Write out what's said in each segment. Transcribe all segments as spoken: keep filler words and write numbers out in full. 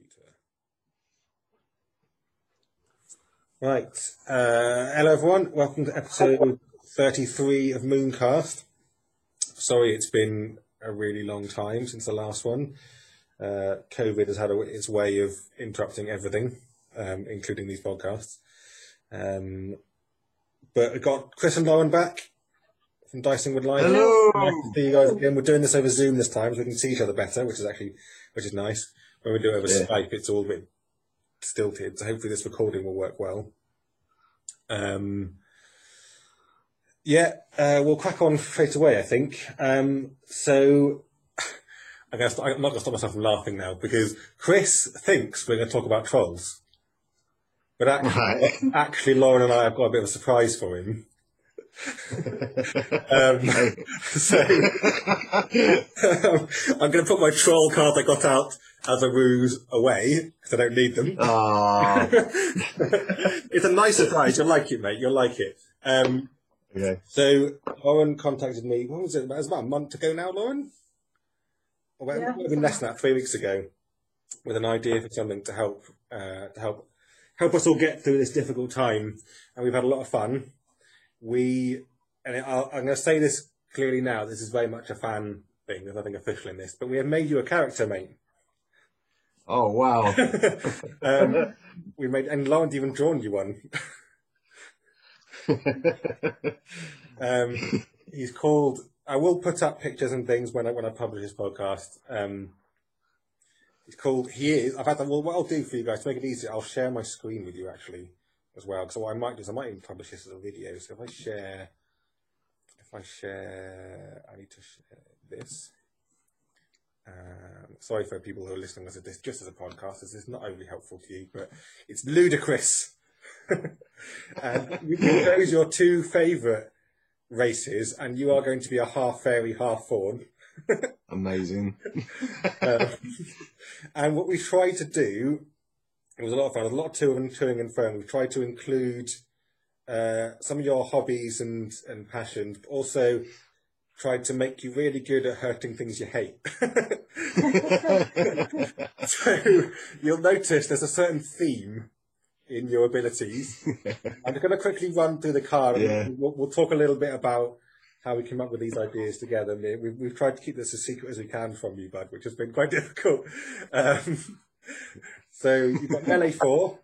computer. Right. Uh, hello, everyone. Welcome to episode thirty-three of Mooncast. Sorry it's been a really long time since the last one. Uh, COVID has had a, its way of interrupting everything, um, including these podcasts. Um, but I got Chris and Lauren back from Dyson Woodline. Hello! Nice to see you guys again. We're doing this over Zoom this time, so we can see each other better, which is actually which is nice. When we do it over yeah. Skype, it's all a bit stilted, so hopefully this recording will work well. Um, yeah, uh, we'll crack on straight away, I think. Um, so I guess I'm not going to stop myself from laughing now, because Chris thinks we're going to talk about trolls. But actually, right. actually Lauren and I have got a bit of a surprise for him. um, so um, I'm going to put my troll card I got out as a ruse away because I don't need them. It's a nice surprise. You'll like it, mate. You'll like it. Um, okay. So Lauren contacted me. What was it? It was about a month ago now, Lauren. Or yeah. Even less than that, three weeks ago, with an idea for something to help uh, to help help us all get through this difficult time, and we've had a lot of fun. We, and I'll, I'm going to say this clearly now, this is very much a fan thing, there's nothing official in this, but we have made you a character, mate. Oh, wow. um, we made, and Lauren's even drawn you one. um, he's called, I will put up pictures and things when I, when I publish this podcast. Um, he's called, he is, I've had that, well, what I'll do for you guys to make it easier, I'll share my screen with you actually. As well, because what I might do is I might even publish this as a video. So if I share, if I share, I need to share this. Um, sorry for people who are listening to this just as a podcast. This is not overly helpful to you, but it's ludicrous. And you chose your two favourite races, and you are going to be a half fairy, half fawn. Amazing. um, and what we try to do. It was a lot of fun. There's a lot of touring, touring and fun. We tried to include uh, some of your hobbies and, and passions, but also tried to make you really good at hurting things you hate. So you'll notice there's a certain theme in your abilities. I'm going to quickly run through the card. And yeah. we'll, we'll talk a little bit about how we came up with these ideas together. We've, we've tried to keep this as secret as we can from you, bud, which has been quite difficult. Um, So you've got melee four,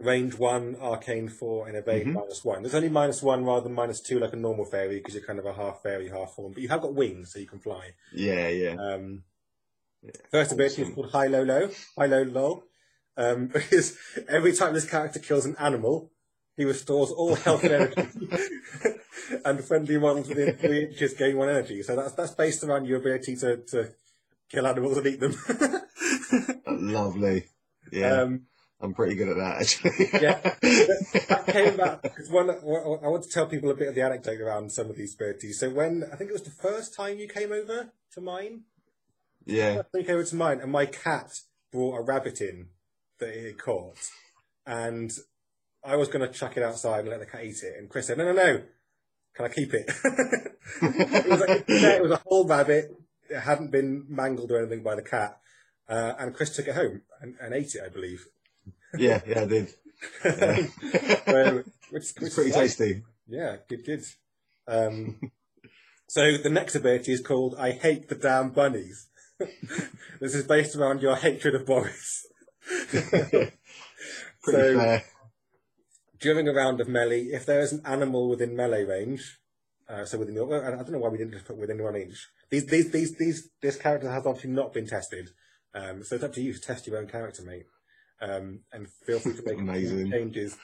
range one, arcane four, and evade mm-hmm. minus one. There's only minus one rather than minus two like a normal fairy because you're kind of a half fairy, half fawn. But you have got wings, so you can fly. Yeah, yeah. Um, yeah. First ability awesome. Is called high-low-low, high-low-low, um, because every time this character kills an animal, he restores all health and energy. And friendly ones within three inches gain one energy. So that's that's based around your ability to, to kill animals and eat them. Lovely. Yeah, um, I'm pretty good at that, actually. Yeah, that came about, because one, I want to tell people a bit of the anecdote around some of these abilities. So when, I think it was the first time you came over to mine? Yeah. I came over to mine, and my cat brought a rabbit in that it had caught, and I was going to chuck it outside and let the cat eat it, and Chris said, no, no, no, can I keep it? It was like, it was a whole rabbit, it hadn't been mangled or anything by the cat. Uh, and Chris took it home and, and ate it, I believe. Yeah, yeah, I did. Yeah. um, which, which it's pretty tasty. Yeah, good, good. Um, so the next ability is called I Hate the Damn Bunnies. This is based around your hatred of Boris. Pretty so, fair. During a round of melee, if there is an animal within melee range, uh, so within your, I don't know why we didn't just put within one inch. These, these, these, these, this character has obviously not been tested. Um, so it's up to you to test your own character, mate, um, and feel free to make amazing changes.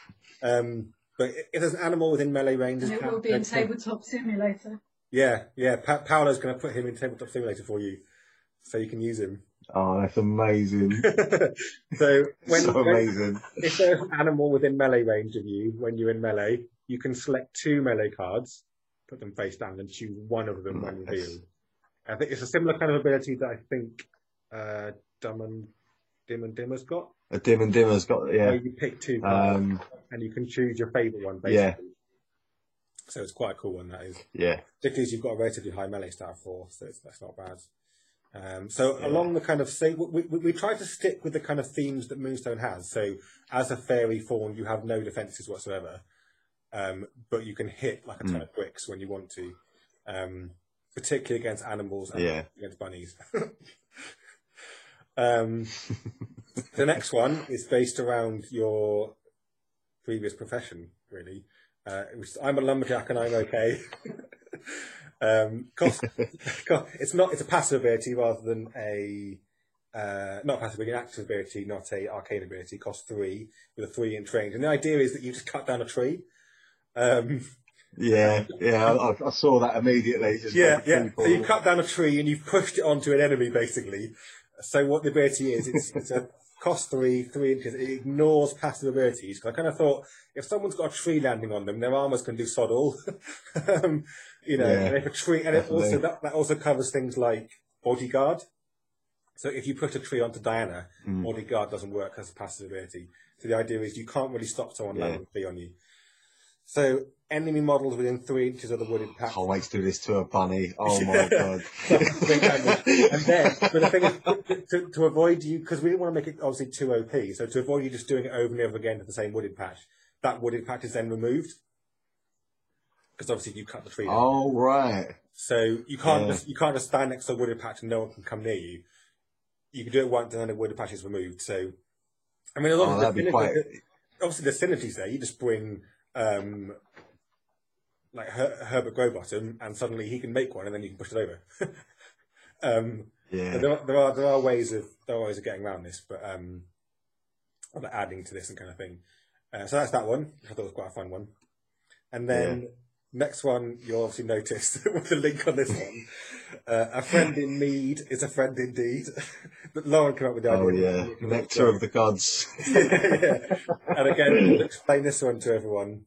Um, but if there's an animal within melee range, and it will be in Tabletop Simulator. Yeah, yeah. Pa- Paolo's going to put him in Tabletop Simulator for you, so you can use him. Oh, that's amazing! so when, so amazing. When if there's an animal within melee range of you when you're in melee, you can select two melee cards, put them face down, and choose one of them nice. When revealed. I think it's a similar kind of ability that I think. Uh, Dum and Dim and Dimmer's got. A Dim and Dimmer's got, yeah. So you pick two cards um, and you can choose your favourite one, basically. Yeah. So it's quite a cool one, that is. Yeah. Particularly as you've got a relatively high melee stat for, so it's, that's not bad. Um, so yeah. along the kind of, so we, we, we try to stick with the kind of themes that Moonstone has. So as a fairy form, you have no defenses whatsoever, um, but you can hit like a ton mm. of bricks when you want to, um, particularly against animals and yeah. against bunnies. um, the next one is based around your previous profession, really. Uh, it was, I'm a lumberjack and I'm okay. Um, cost, cost, it's not. It's a passive ability rather than a uh, not passive ability, an active ability, not a arcane ability. Cost three with a three inch range, and the idea is that you just cut down a tree. Um, yeah, yeah, I, I saw that immediately. Just yeah, yeah. So you cut down a tree and you've pushed it onto an enemy, basically. So what the ability is, it's, it's a cost three, three inches. It ignores passive abilities. Because I kind of thought if someone's got a tree landing on them, their armor's going to do sod all. um, You know, yeah, and if a tree, and it also that, that also covers things like bodyguard. So if you put a tree onto Diana, mm. bodyguard doesn't work as a passive ability. So the idea is you can't really stop someone yeah. landing a tree on you. So enemy models within three inches of the wooded patch. I can't wait to do this to a bunny. Oh my god! And then, but the thing is, to, to avoid you, because we didn't want to make it obviously too O P. So to avoid you just doing it over and over again to the same wooded patch, that wooded patch is then removed. Because obviously you cut the tree down. Oh right. So you can't yeah. just, you can't just stand next to a wooded patch and no one can come near you. You can do it once and then the wooded patch is removed. So I mean, a lot oh, of the quite... obviously the synergies there. You just bring um, like Her- Herbert Grobottom and suddenly he can make one and then you can push it over. um, yeah. There are, there are there are ways of there are ways of getting around this, but um, like adding to this and kind of thing. Uh, so that's that one. I thought was quite a fun one. And then. Yeah. Next one, you'll obviously notice with the link on this one. Uh, a friend in need is a friend indeed. But Lauren came up with the idea. Oh, yeah. Nectar of the gods. yeah, yeah. And again, we'll explain this one to everyone.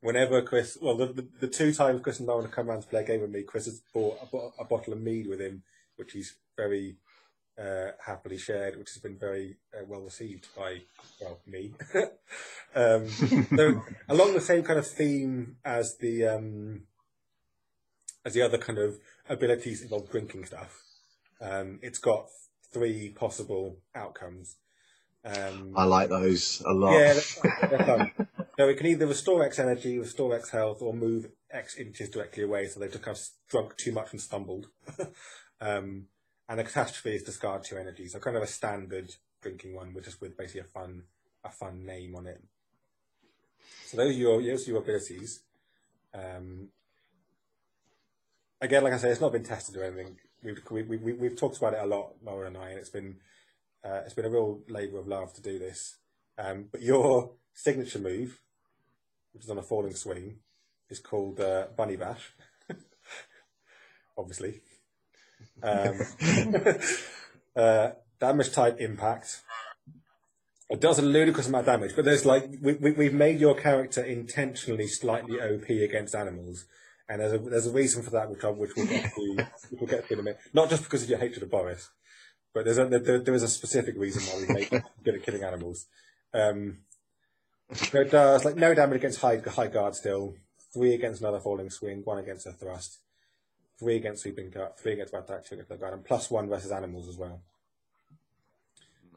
Whenever Chris, well, the, the, the two times Chris and Lauren have come around to play a game with me, Chris has bought a, a bottle of mead with him, which he's very uh, happily shared, which has been very uh, well received by, well, me. Um, so along the same kind of theme as the um, as the other kind of abilities involved drinking stuff, um, it's got three possible outcomes. Um, I like those a lot. Yeah, they're, they're fun. So it can either restore X energy, restore X health, or move X inches directly away, so they've just kind of drunk too much and stumbled. um, and the catastrophe is discard two energy, so kind of a standard drinking one, which is with basically a fun. A fun name on it. So those are your, those are your abilities. Um, again, like I say, it's not been tested or anything. We've we, we, we've talked about it a lot, Laura and I, and it's been uh, it's been a real labour of love to do this. Um, but your signature move, which is on a falling swing, is called uh, Bunny Bash. Obviously, um, uh, damage type impact. It does a ludicrous amount of damage, but there's like we, we, we've made your character intentionally slightly O P against animals, and there's a there's a reason for that, which I, which we'll get to we'll get to in a minute. Not just because of your hatred of Boris, but there's a, there, there is a specific reason why we make good at killing animals. Um, so it does like no damage against high high guard still, three against another falling swing, one against a thrust, three against sweeping cut, three against attack, two against low guard, and plus one versus animals as well.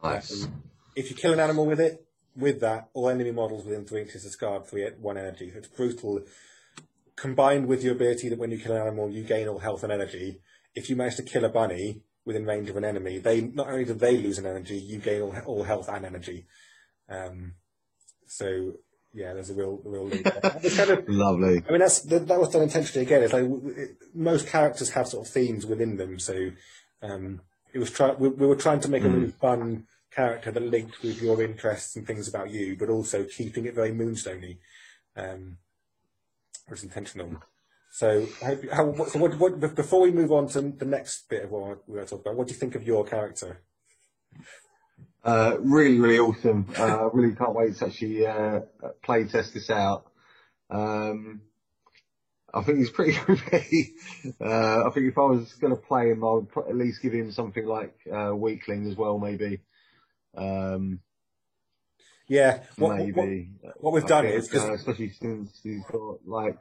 Nice. Um, If you kill an animal with it, with that, all enemy models within three inches discard three at one energy. It's brutal. Combined with your ability that when you kill an animal, you gain all health and energy. If you manage to kill a bunny within range of an enemy, they not only do they lose an energy, you gain all, all health and energy. Um, so yeah, there's a real, real link there. Kind of, lovely. I mean, that's that, that was done intentionally. Again, it's like it, most characters have sort of themes within them. So um, it was try, we, we were trying to make mm. a really fun character that linked with your interests and things about you, but also keeping it very Moonstoney, um, which is intentional. So, how, so what, what, before we move on to the next bit of what we're going to talk about, what do you think of your character? Uh, really, really awesome. I uh, really can't wait to actually uh, play test this out. Um, I think he's pretty ready. uh, I think if I was going to play him, I would at least give him something like uh, Weakling as well, maybe. Um, yeah, what, maybe. What, what we've I done think, is, cause... Uh, especially since he's got like,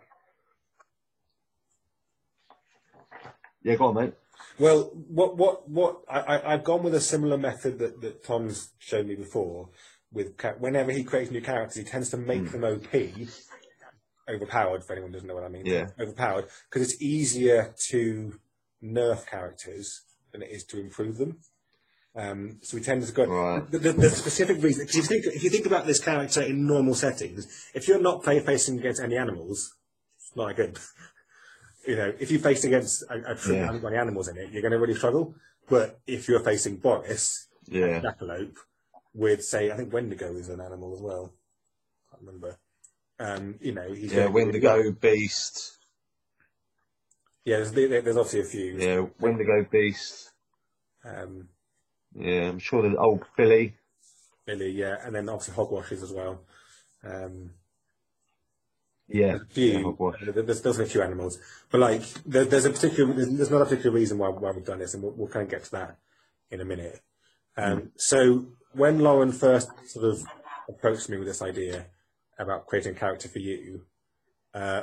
yeah, go on, mate. Well, what what what I, I've gone with a similar method that, that Tom's shown me before. With whenever he creates new characters, he tends to make mm. them O P, overpowered. If anyone doesn't know what I mean, yeah, overpowered, because it's easier to nerf characters than it is to improve them. Um, so we tend to go right. the, the, the specific reason. If you think if you think about this character in normal settings, if you're not play facing against any animals, it's not good. You know, if you faced against a, a troop yeah. that hasn't got any animals in it, you're going to really struggle. But if you're facing Boris, yeah, Jackalope, with say, I think Wendigo is an animal as well. I can't remember. Um, you know, he's yeah, Wendigo, Beast. Yeah, there's, there's obviously a few. Yeah, Wendigo, Beast. Um, yeah, I'm sure there's old Billy. Billy, yeah, and then obviously Hogwashes as well. Um, Yeah, there's a few, yeah, there's, there's a few animals, but like there, there's a particular, there's, there's not a particular reason why, why we've done this, and we'll, we'll kind of get to that in a minute. Um, mm. So when Lauren first sort of approached me with this idea about creating a character for you, uh,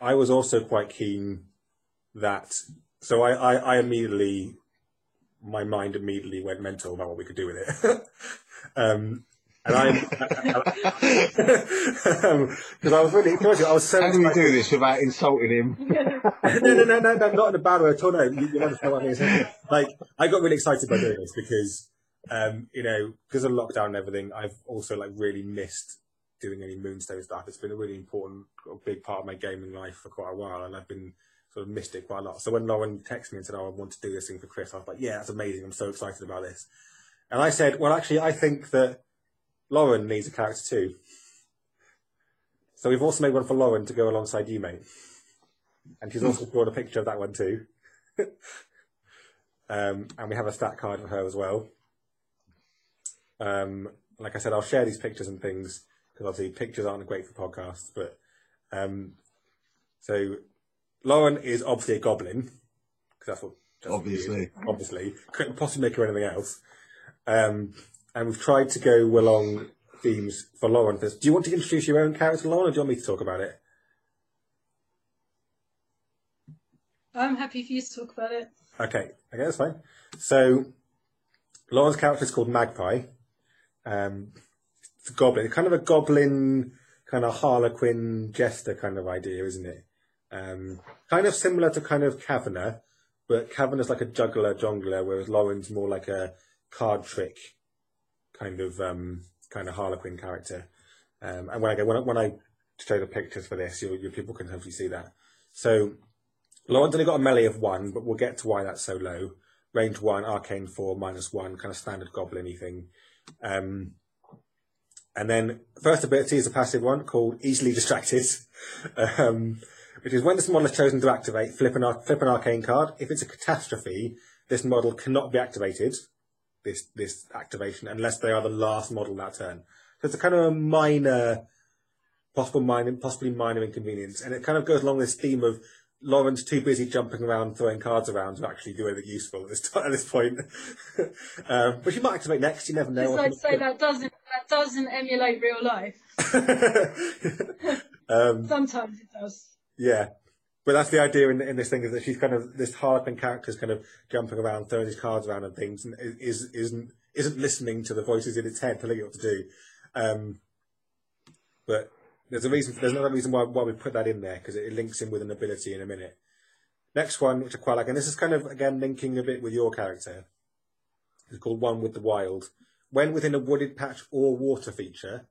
I was also quite keen that. So I, I, I immediately, my mind immediately went mental about what we could do with it. um, and I, because um, I was really, I was so. How do we do this without insulting him? no, no, no, no, no, not in a bad way at all. No, you, you understand what I mean. Like, I got really excited by doing this because, um, you know, because of lockdown and everything, I've also like really missed doing any Moonstone stuff. It's been a really important, a big part of my gaming life for quite a while, and I've been sort of missed it quite a lot. So when Lauren texted me and said, "Oh, I want to do this thing for Chris," I was like, "Yeah, that's amazing. I'm so excited about this." And I said, "Well, actually, I think that Lauren needs a character too. So we've also made one for Lauren to go alongside you, mate." And she's also drawn a picture of that one too. um, and we have a stat card for her as well. Um, like I said, I'll share these pictures and things, because obviously pictures aren't great for podcasts. But um, so Lauren is obviously a goblin, because that's what... That's obviously. What obviously. Couldn't possibly make her anything else. Um... And we've tried to go along themes for Lauren. Do you want to introduce your own character, Lauren, or do you want me to talk about it? I'm happy for you to talk about it. Okay, okay, that's fine. So, Lauren's character is called Magpie. Um, it's a goblin, kind of a goblin, kind of harlequin jester kind of idea, isn't it? Um, kind of similar to kind of Kavanagh, but Kavanagh's like a juggler, jongler, whereas Lauren's more like a card trick kind of um, kind of harlequin character. Um, and when I go, when I, when I show the pictures for this, your, your people can hopefully see that. So Lauren's only got a melee of one, but we'll get to why that's so low. Range one, arcane four, minus one, kind of standard goblin-y thing. Um, and then first ability is a passive one called Easily Distracted, um, which is when this model is chosen to activate, flip an, flip an arcane card. If it's a catastrophe, this model cannot be activated. This this activation, unless they are the last model that turn. So it's a kind of a minor, possible minor, possibly minor inconvenience, and it kind of goes along this theme of Lauren's too busy jumping around, throwing cards around to actually do anything useful at this at this point. um, but she might activate next. You never know. I'd say that doesn't that doesn't emulate real life. um, Sometimes it does. Yeah. But that's the idea in, in this thing, is that she's kind of, this harlequin character's kind of jumping around, throwing his cards around and things, and is, isn't isn't listening to the voices in its head telling it what to do. Um, but there's a reason, there's another reason why, why we put that in there, because it, it links in with an ability in a minute. Next one, which I quite like, and this is kind of, again, linking a bit with your character, it's called One with the Wild. When within a wooded patch or water feature,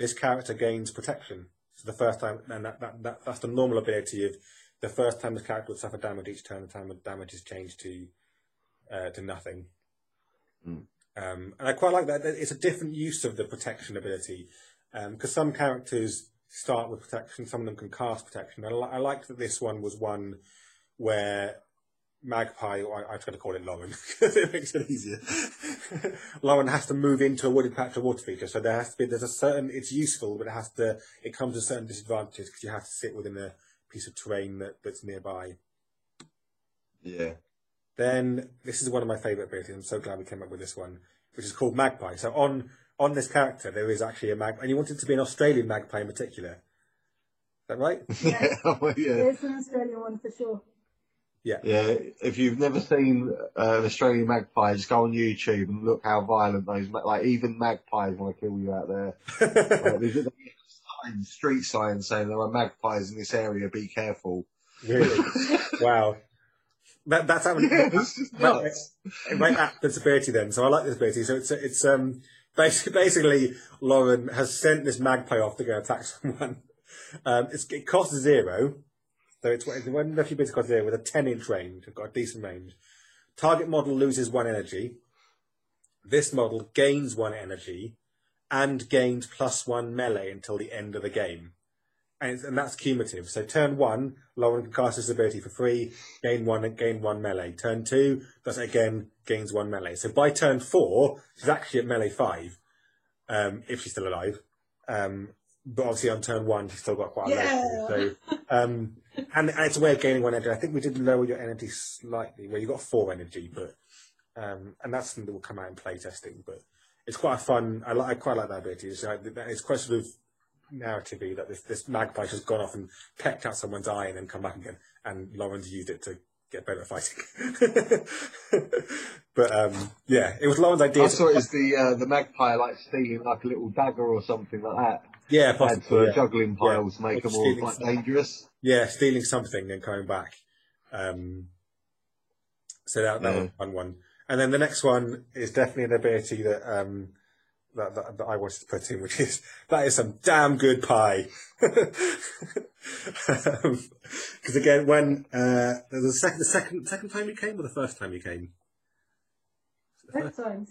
this character gains protection. So the first time, and that, that, that that's the normal ability of the first time the character would suffer damage each turn, the time of damage is changed to uh, to nothing. Mm. Um, and I quite like that. It's a different use of the protection ability, because um, some characters start with protection, some of them can cast protection. I, li- I liked that this one was one where Magpie, or I, I try to call it Lauren, because it makes it easier. Lauren has to move into a wooded patch or water feature, so there has to be, there's a certain, it's useful, but it has to, it comes with certain disadvantages, because you have to sit within a piece of terrain that, that's nearby. Yeah. Then, this is one of my favourite abilities, I'm so glad we came up with this one, which is called Magpie. So on, on this character, there is actually a magpie, and you want it to be an Australian magpie in particular. Is that right? Yeah, yeah. There's an Australian one for sure. Yeah. Yeah. If you've never seen uh, Australian magpies, go on YouTube and look how violent those, like, even magpies want to kill you out there. Like, there's a sign, street sign saying there are magpies in this area, be careful. Really? Wow. That, that's how yeah, well, it, it might add this ability then. So I like this ability. So it's it's um basically, basically Lauren has sent this magpie off to go attack someone. Um, it's, it costs zero. So it's when the few bits cost zero with a ten inch range. I've got a decent range. Target model loses one energy. This model gains one energy and gains plus one melee until the end of the game. And, it's, and that's cumulative. So turn one, Lauren can cast this ability for free, gain one and gain one melee. Turn two, does it again, gains one melee. So by turn four, she's actually at melee five, um, if she's still alive. Um, but obviously on turn one, she's still got quite a yeah. melee. So, um, and, and it's a way of gaining one energy. I think we did lower your energy slightly, where you got four energy, but um, and that's something that will come out in playtesting. But it's quite a fun. I, like, I quite like that ability. It's, like, it's quite sort of narratively that this, this magpie has gone off and pecked out someone's eye and then come back again, and Lauren's used it to get better at fighting. But um, yeah, it was Lauren's idea. I saw it as the uh, the magpie like stealing like a little dagger or something like that. Yeah, possibly. Yeah. Juggling piles yeah. make them all quite something. dangerous. Yeah, stealing something and coming back. Um, so that, that yeah. was one one, and then the next one is definitely an ability that. Um, That, that, that I wanted to put in, which is that is some damn good pie. Because um, again, when uh, the second the second second time you came, or the first time you came, both times.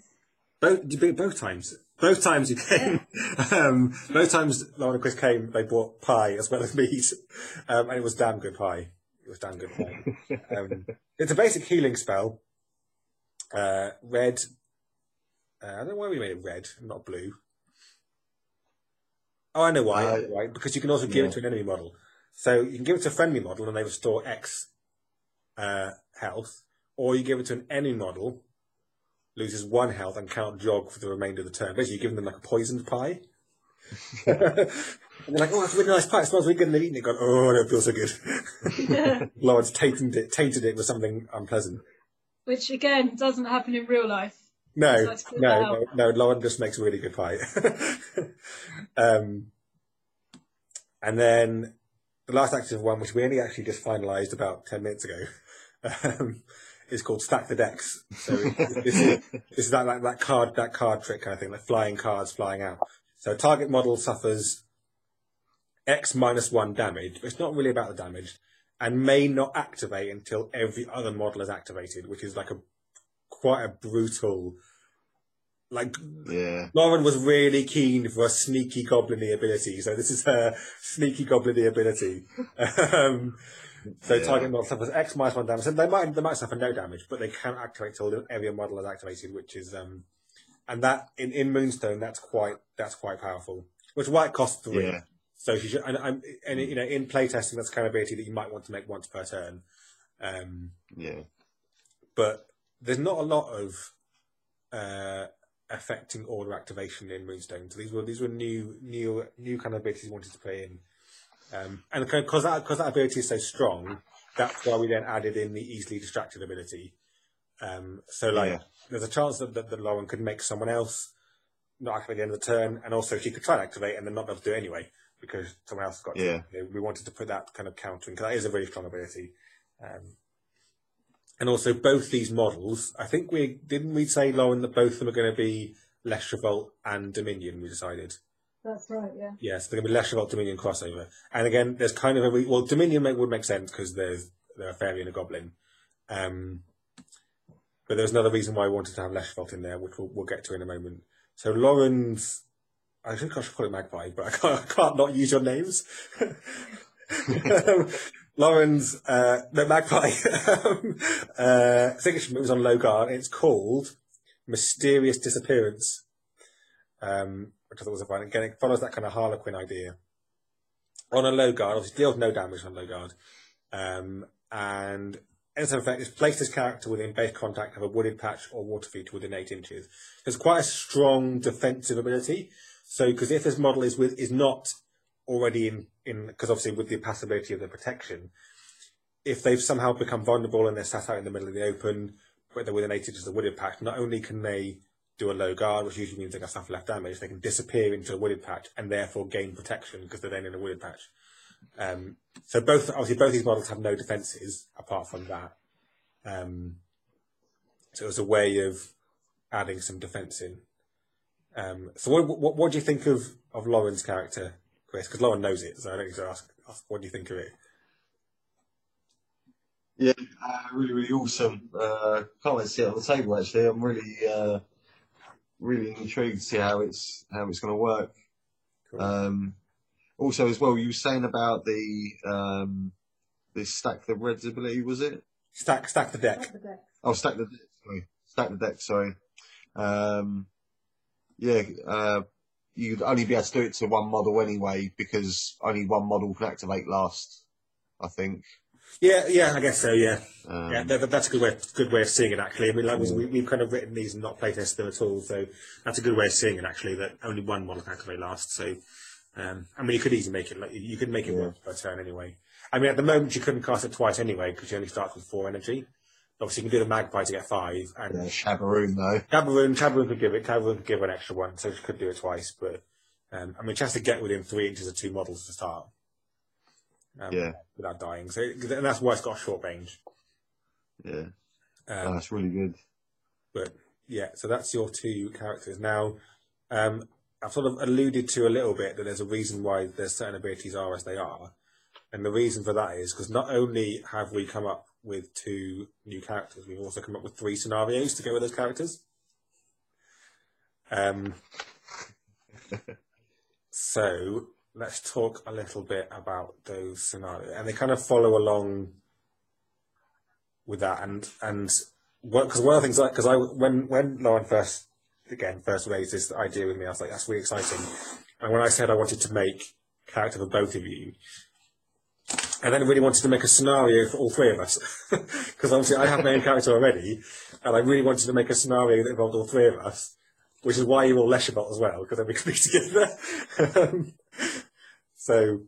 Both both times. Both times you came. Yeah. um, both times Lauren and Chris came. They bought pie as well as meat, um, and it was damn good pie. It was damn good pie. um, it's a basic healing spell. Uh, red. Uh, I don't know why we made it red, not blue. Oh, I know why. Uh, right, because you can also give yeah. it to an enemy model. So you can give it to a friendly model and they restore X uh, health, or you give it to an enemy model, loses one health and cannot jog for the remainder of the turn. Basically, you're giving them like a poisoned pie. Yeah. And they're like, oh, that's a really nice pie. It smells really good. And they've eaten it and gone, oh, I don't feel so good. Lord's tainted it, tainted it with something unpleasant. Which, again, doesn't happen in real life. No, no, no, no, Lauren just makes a really good pie. um, and then the last active one, which we only actually just finalised about ten minutes ago, um, is called Stack the Decks. So this is, this is that, like, that, card, that card trick kind of thing, like flying cards flying out. So target model suffers X minus one damage, but it's not really about the damage, and may not activate until every other model is activated, which is like a quite a brutal, like, yeah. Lauren was really keen for a sneaky goblin-y ability, so this is her sneaky goblin-y ability. um, so yeah. Target model suffers X minus one damage, and they might they might suffer no damage, but they can't activate till every model is activated, which is um, and that in, in Moonstone that's quite that's quite powerful, which is why it costs three. Yeah. So she should, and I'm and you know in playtesting that's the kind of ability that you might want to make once per turn. Um, yeah, but. There's not a lot of uh, affecting order activation in Moonstone, so these were these were new new new kind of abilities we wanted to play in, um, and because that because that ability is so strong, that's why we then added in the easily distracted ability. Um, so like, yeah. there's a chance that, that that Lauren could make someone else not activate at the end of the turn, and also she could try to activate and then not be able to do it anyway because someone else got. Yeah. To, you know, we wanted to put that kind of countering because that is a very strong ability. Um, And also both these models, I think we, didn't we say, Lauren, that both of them are going to be Leshavolt and Dominion, we decided. That's right, yeah. Yes, yeah, so they're going to be Leshavolt Dominion crossover. And again, there's kind of a, re- well, Dominion make, would make sense because there's they're a fairy and a goblin. Um, but there's another reason why I wanted to have Leshavolt in there, which we'll, we'll get to in a moment. So Lauren's, I think I should call it Magpie, but I can't, I can't not use your names. um, Lauren's uh, the magpie uh, signature move was on low guard. It's called Mysterious Disappearance, um, which I thought was a fun. Again, it follows that kind of Harlequin idea. On a low guard, obviously deals no damage on low guard, um, and as an effect, is place this character within base contact of a wooded patch or water feature within eight inches. It's quite a strong defensive ability. So, because if this model is with is not already in, because in, obviously with the passability of the protection, if they've somehow become vulnerable and they're sat out in the middle of the open, but they're within eight inches of the wooded patch, not only can they do a low guard, which usually means they got stuff left damage, they can disappear into a wooded patch and therefore gain protection because they're then in a wooded patch. Um, so both, obviously both these models have no defences apart from that. Um, so it was a way of adding some defence in. Um, so what, what, what do you think of, of Lauren's character, Chris? Because Lauren knows it, so I don't need to ask, ask what do you think of it? Yeah, uh, really, really awesome. Uh, can't wait to see it on the table, actually. I'm really, uh, really intrigued to see how it's how it's going to work. Cool. Um, also, as well, you were saying about the um, the stack the reds ability, was it? Stack, stack the deck. Stack the deck. Oh, stack the deck. Sorry, stack the deck. Sorry. Um, yeah, uh, you'd only be able to do it to one model anyway, because only one model can activate last, I think. Yeah, yeah, I guess so. Yeah, um, yeah, that, that's a good way, good way of seeing it. Actually, I mean, like we, we've kind of written these and not playtested them at all, so that's a good way of seeing it. Actually, that only one model can activate last. So, um, I mean, you could easily make it. Like, you could make it yeah. work per turn anyway. I mean, at the moment, you couldn't cast it twice anyway because you only start with four energy. Obviously, you can do the magpie to get five, and yeah, Chabaroon though. Chabaroon, Chabaroon could give it. Chabaroon could give an extra one, so you could do it twice. But um, I mean, she has to get within three inches of two models to start. Um, yeah, without dying. So, and that's why it's got a short range. Yeah, um, that's really good. But yeah, so that's your two characters. Now, um, I've sort of alluded to a little bit that there's a reason why there's certain abilities are as they are, and the reason for that is because not only have we come up with two new characters, we've also come up with three scenarios to go with those characters. Um, so. Let's talk a little bit about those scenarios, and they kind of follow along with that. And and because one of the things, because I, I when when Lauren first again first raised this idea with me, I was like, that's really exciting. And when I said I wanted to make character for both of you, and then really wanted to make a scenario for all three of us, because obviously I have my own character already, and I really wanted to make a scenario that involved all three of us, which is why you're all Leshavolt as well, because then we could be together. um, So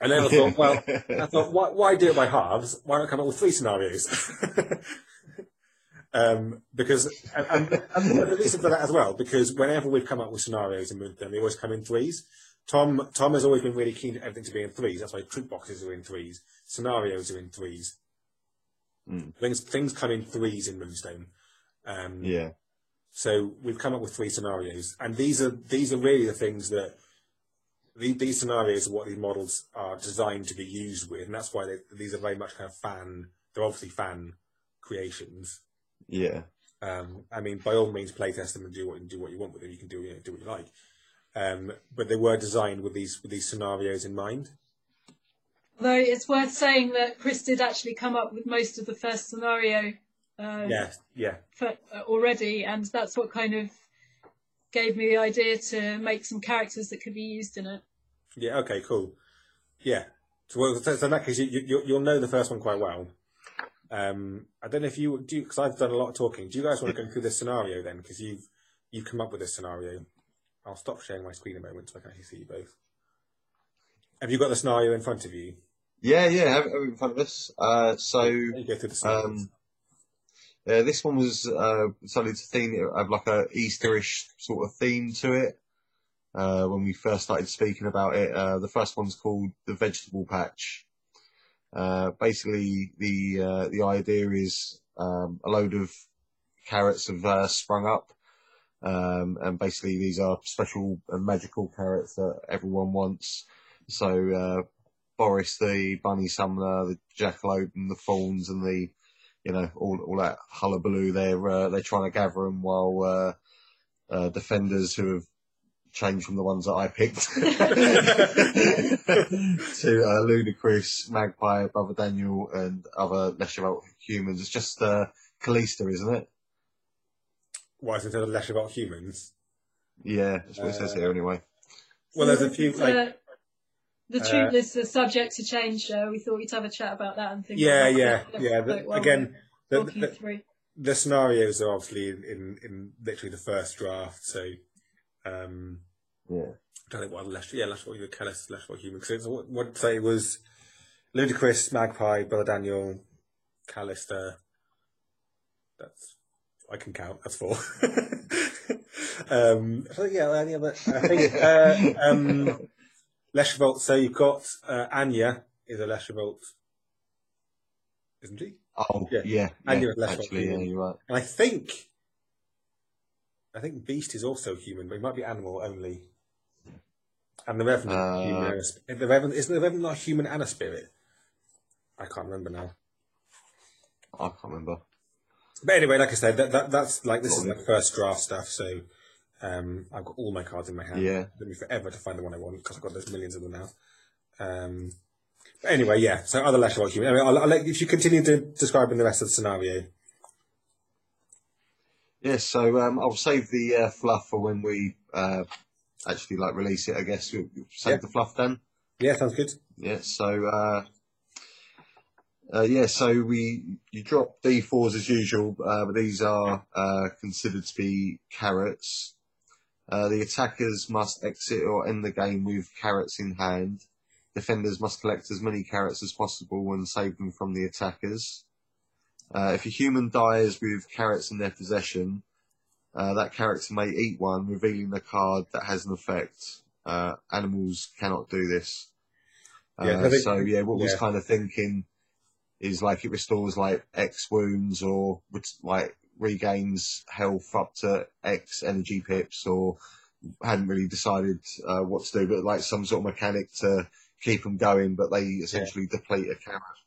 I never thought, well, I thought, why, why do it by halves? Why not come up with three scenarios? um, because, and, and, and the reason for that as well, because whenever we've come up with scenarios and moved them, they always come in threes. Tom Tom has always been really keen to everything to be in threes. That's why troop boxes are in threes. Scenarios are in threes. Mm. Things things come in threes in Moonstone. Um, yeah. So we've come up with three scenarios, and these are these are really the things that. These scenarios are what these models are designed to be used with, and that's why they, these are very much kind of fan. They're obviously fan creations. Yeah. Um, I mean, by all means, playtest them and do what do what you want with them. You can do you know, do what you like. Um, but they were designed with these with these scenarios in mind. Although it's worth saying that Chris did actually come up with most of the first scenario. Uh, yeah. Yeah. For, uh, already, and that's what kind of gave me the idea to make some characters that could be used in it. Yeah, okay, cool. Yeah. So, well, so in that case, you, you, you'll know the first one quite well. Um, I don't know if you do, because I've done a lot of talking. Do you guys want to go through this scenario then? Because you've, you've come up with this scenario. I'll stop sharing my screen a moment so I can actually see you both. Have you got the scenario in front of you? Yeah, yeah, I have it in front of us. Uh, so, you go through the scenarios. Um, Uh, this one was uh, started to theme, have like a Easterish sort of theme to it. Uh, when we first started speaking about it, uh, the first one's called the Vegetable Patch. Uh, basically, the uh, the idea is um, a load of carrots have uh, sprung up, um, and basically these are special and magical carrots that everyone wants. So uh, Boris, the bunny summoner, the jackalope, and the fawns, and the You know, all all that hullabaloo. They're uh, they're trying to gather them while uh, uh, defenders who have changed from the ones that I picked to uh, Ludicrous, Magpie, Brother Daniel, and other Leshavolt humans. It's just uh, Callista, isn't it? Why is it the Leshavolt humans? Yeah, that's what uh, it says here anyway. Well, there's a few. Like, The troop uh, list is subject to change, so we thought we'd have a chat about that and think. Yeah, yeah, yeah. The, again, the, the, the scenarios are obviously in, in, in literally the first draft, so um, yeah. I don't think what left, yeah, left what you were careless, left what human. Because what what say was Ludicrous, Magpie, Brother Daniel, Callista. That's I can count. That's four. um, so yeah, any other? I think uh, um, Leshavolt. So you've got uh, Anya is a Leshavolt, isn't she? Oh yeah, yeah. Anya yeah, is Leshavolt. Actually, yeah, you're right. And I think, I think Beast is also human, but he might be animal only. And the Revenant, uh, human, the Revenant isn't the Revenant not human and a spirit? I can't remember now. I can't remember. But anyway, like I said, that, that that's like this is my first draft stuff, so um, I've got all my cards in my hand. Yeah, it took me forever to find the one I want because I've got those millions of them now. Um, but anyway, yeah. So other Leshavolt human. Anyway, I'll, I'll let if you continue to describing the rest of the scenario. Yeah, so um, I'll save the uh, fluff for when we uh, actually like release it. I guess we'll save yeah. the fluff then. Yeah, sounds good. Yeah. So. Uh, Uh, yeah, so we you drop D fours as usual, uh, but these are uh, considered to be carrots. Uh, the attackers must exit or end the game with carrots in hand. Defenders must collect as many carrots as possible and save them from the attackers. Uh, if a human dies with carrots in their possession, uh, that character may eat one, revealing the card that has an effect. Uh, animals cannot do this. Uh, yeah, think, so, yeah, what yeah. was kind of thinking... is like it restores like X wounds or like regains health up to X energy pips, or hadn't really decided uh, what to do, but like some sort of mechanic to keep them going, but they essentially yeah. deplete a carrot.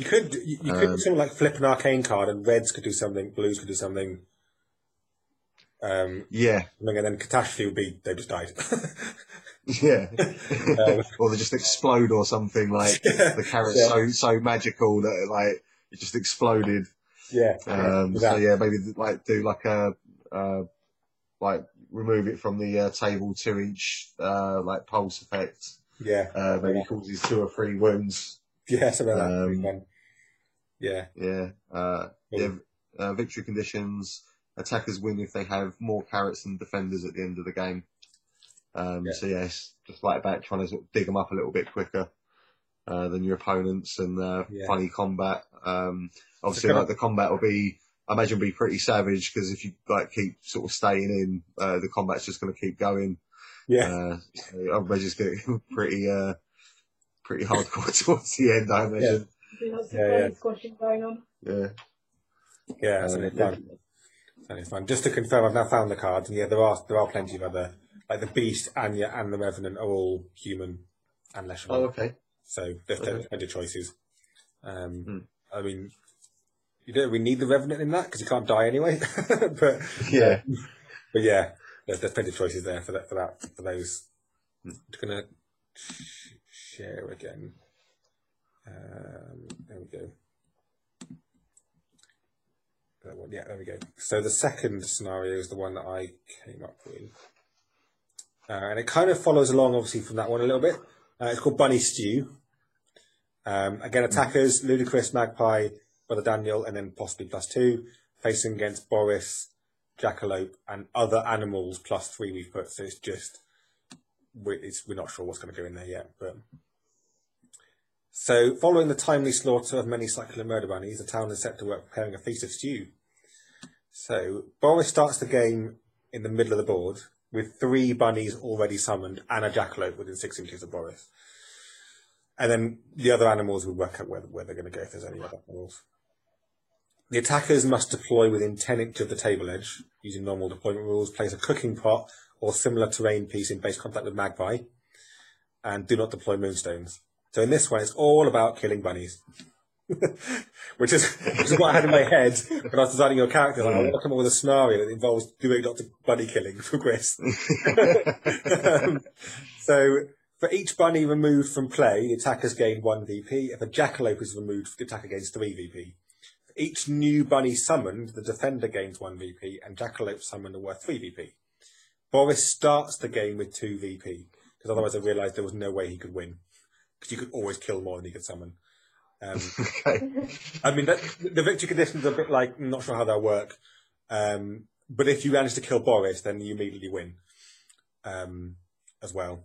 You could you, you um, could sort of like flip an arcane card and reds could do something, blues could do something. Um, yeah. And then catastrophe would be, they just died. Yeah, um, or they just explode or something like yeah, the carrot's yeah. so so magical that it, like it just exploded. Yeah. Um, exactly. So yeah, maybe like do like a uh, like remove it from the uh, table two inch uh, like pulse effect. Yeah. Uh, maybe yeah. causes two or three wounds. Yeah, something like um, that. Yeah. Yeah. Uh, yeah. Uh, victory conditions: attackers win if they have more carrots than defenders at the end of the game. Um, yeah. So yes, just like about trying to sort of dig them up a little bit quicker uh, than your opponents, and uh, yeah. funny combat. Um, obviously, like the combat will be, I imagine, will be pretty savage because if you like keep sort of staying in, uh, the combat's just going to keep going. Yeah, uh, so I imagine it's going to be pretty, uh, pretty hardcore towards the end. I imagine. Yeah, lots of yeah, yeah. squashing going on. Yeah, yeah, that's um, fun. That's fun. Just to confirm, I've now found the cards, and yeah, there are there are plenty of other. Like the Beast, Anya, and the Revenant are all human and Leshavolt. Oh, okay. So there's okay. other choices. Um, mm. I mean, you don't really need the Revenant in that because you can't die anyway. But yeah, um, but yeah, there's, there's plenty of choices there for that. For that, for those. I'm just gonna share again. Um, there we go. That one, yeah, there we go. So the second scenario is the one that I came up with. Uh, and it kind of follows along, obviously, from that one a little bit. Uh, it's called Bunny Stew. Um, again, attackers, Ludicrous, Magpie, Brother Daniel, and then possibly plus two. Facing against Boris, Jackalope, and other animals, plus three we've put. So it's just, we're, it's, we're not sure what's going to go in there yet. But so, following the timely slaughter of many succulent murder bunnies, the town is set to work preparing a feast of stew. So, Boris starts the game in the middle of the board, with three bunnies already summoned and a jackalope within six inches of Boris. And then the other animals will work out where, where they're going to go if there's any other animals. The attackers must deploy within ten inches of the table edge, using normal deployment rules, place a cooking pot or similar terrain piece in base contact with Magpie, and do not deploy moonstones. So in this one, it's all about killing bunnies. which is which is what I had in my head when I was designing your character. Like, I want to come up with a scenario that involves doing Doctor Bunny killing for Chris. um, so, for each bunny removed from play, the attackers gain one V P. If a jackalope is removed, the attacker gains three V P. For each new bunny summoned, the defender gains one V P, and jackalope summoned are worth three V P. Boris starts the game with two V P because otherwise I realised there was no way he could win because you could always kill more than he could summon. Um, okay. I mean, that, the victory conditions are a bit like, I'm not sure how they'll work. Um, but if you manage to kill Boris, then you immediately win um, as well.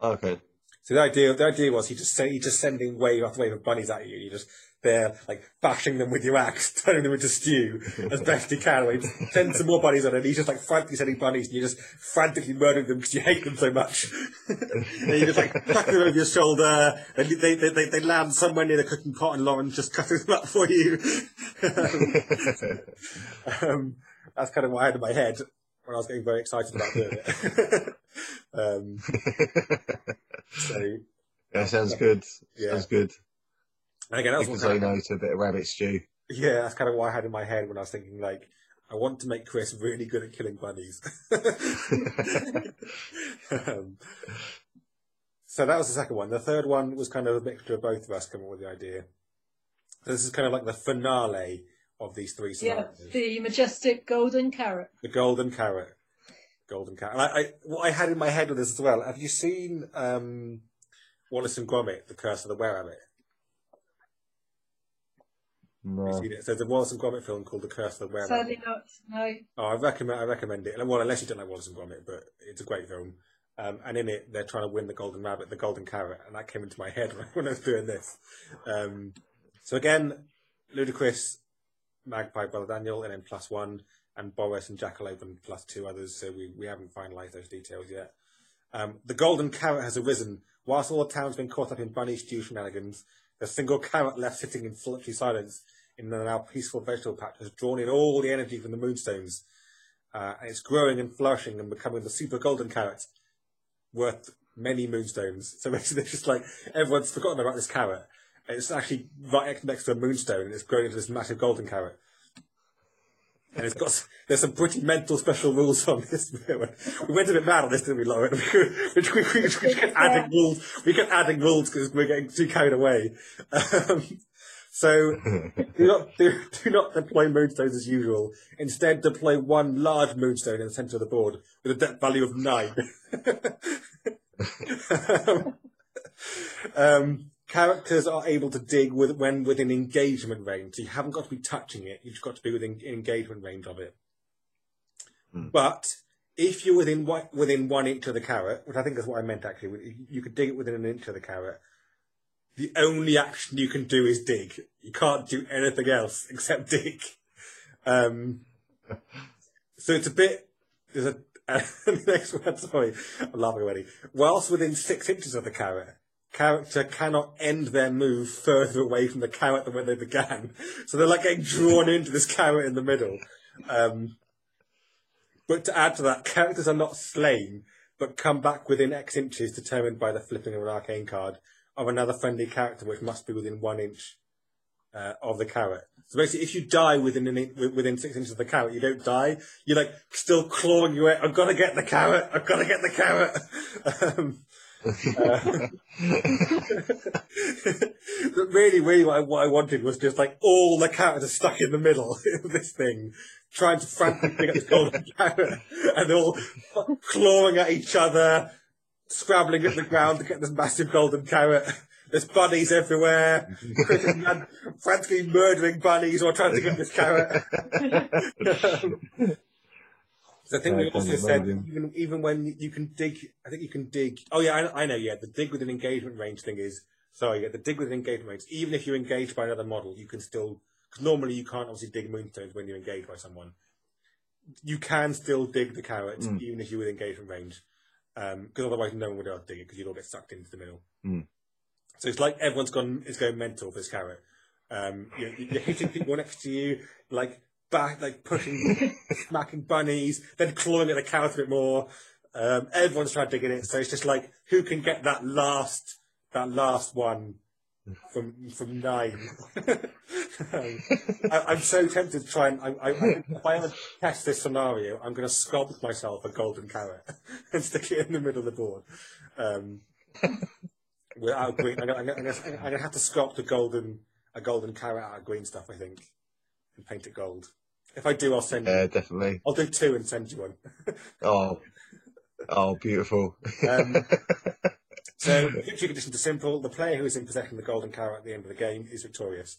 Okay. So the idea, the idea was he just send, he just sending wave after wave of bunnies at you. You just there like bashing them with your axe, turning them into stew as best you can. He just sends some more bunnies on, and he's just like frantically sending bunnies, and you're just frantically murdering them because you hate them so much. And you just like tuck them over your shoulder, and they they, they they land somewhere near the cooking pot, and Lauren just cutting them up for you. um, um, that's kind of what I had in my head when I was getting very excited about doing it. um, so that sounds good. Yeah. Sounds good. And again, that's what I know to a bit of rabbit stew. Yeah, that's kind of what I had in my head when I was thinking, like, I want to make Chris really good at killing bunnies. um, so that was the second one. The third one was kind of a mixture of both of us coming up with the idea. So this is kind of like the finale of these three scenarios. Yeah, the majestic golden carrot. The golden carrot. Golden Cat. And I, I, what I had in my head with this as well, have you seen um, Wallace and Gromit, The Curse of the Were Rabbit? No. Have you seen it? So there's a Wallace and Gromit film called The Curse of the Were Rabbit. Sadly not, no. Oh, I recommend, I recommend it. Well, unless you don't like Wallace and Gromit, but it's a great film. Um, and in it, they're trying to win the Golden Rabbit, the Golden Carrot, and that came into my head when I was doing this. Um, so again, Ludacris, Magpie, Brother Daniel, and then plus one. And Boris and Jackalope and plus two others, so we, we haven't finalised those details yet. Um, the golden carrot has arisen. Whilst all the town's been caught up in bunny stew shenanigans, the single carrot left sitting in sultry silence in the now peaceful vegetable patch has drawn in all the energy from the moonstones. Uh, and it's growing and flourishing and becoming the super golden carrot, worth many moonstones. So basically, it's just like everyone's forgotten about this carrot. It's actually right next to a moonstone, and it's grown into this massive golden carrot. And it's got, there's some pretty mental special rules on this. We went a bit mad on this, didn't we, Lauren? We kept adding rules. We kept adding rules because we're getting too carried away. Um, so do not do, do not deploy moonstones as usual. Instead, deploy one large moonstone in the centre of the board with a depth value of nine. um, um, Characters are able to dig with, when within engagement range. So you haven't got to be touching it. You've got to be within engagement range of it. Mm. But if you're within one, within one inch of the carrot, which I think is what I meant actually, you could dig it within an inch of the carrot. The only action you can do is dig. You can't do anything else except dig. Um, so it's a bit... There's a, uh, the next one, sorry, I'm laughing already. Whilst within six inches of the carrot, character cannot end their move further away from the carrot than when they began. So they're like getting drawn into this carrot in the middle. Um, but to add to that, characters are not slain, but come back within X inches determined by the flipping of an arcane card of another friendly character, which must be within one inch uh, of the carrot. So basically, if you die within an in- within six inches of the carrot, you don't die. You're like still clawing your way. I've got to get the carrot. I've got to get the carrot. um, uh, but really, really, what I, what I wanted was just like all the characters stuck in the middle of this thing, trying to frantically pick up the golden carrot, and they're all clawing at each other, scrabbling at the ground to get this massive golden carrot. There's bunnies everywhere. Chris is mad, frantically murdering bunnies while trying to get this carrot. um, I think yeah, we also said even, even when you can dig, I think you can dig. Oh yeah, I, I know. Yeah, the dig with an engagement range thing is sorry. Yeah, the dig with an engagement range. Even if you're engaged by another model, you can still because normally you can't obviously dig moonstones when you're engaged by someone. You can still dig the carrots mm. even if you're with engagement range, because um, otherwise no one would be able to dig it because you'd all get sucked into the middle. Mm. So it's like everyone's gone is going mental for this carrot. Um, you're, you're hitting people next to you like. Back, like pushing, smacking bunnies, then clawing at the carrot a bit more. Um, everyone's trying to dig in it, so it's just like who can get that last, that last one from from nine. um, I, I'm so tempted to try and. I, I, I, if I ever test this scenario, I'm going to sculpt myself a golden carrot and stick it in the middle of the board. Um, without green, I'm going to have to sculpt a golden, a golden carrot out of green stuff, I think, and paint it gold. If I do, I'll send you. Yeah, definitely. I'll do two and send you one. oh, oh, beautiful. um, so, future conditions are simple. The player who is in possession of the golden carrot at the end of the game is victorious.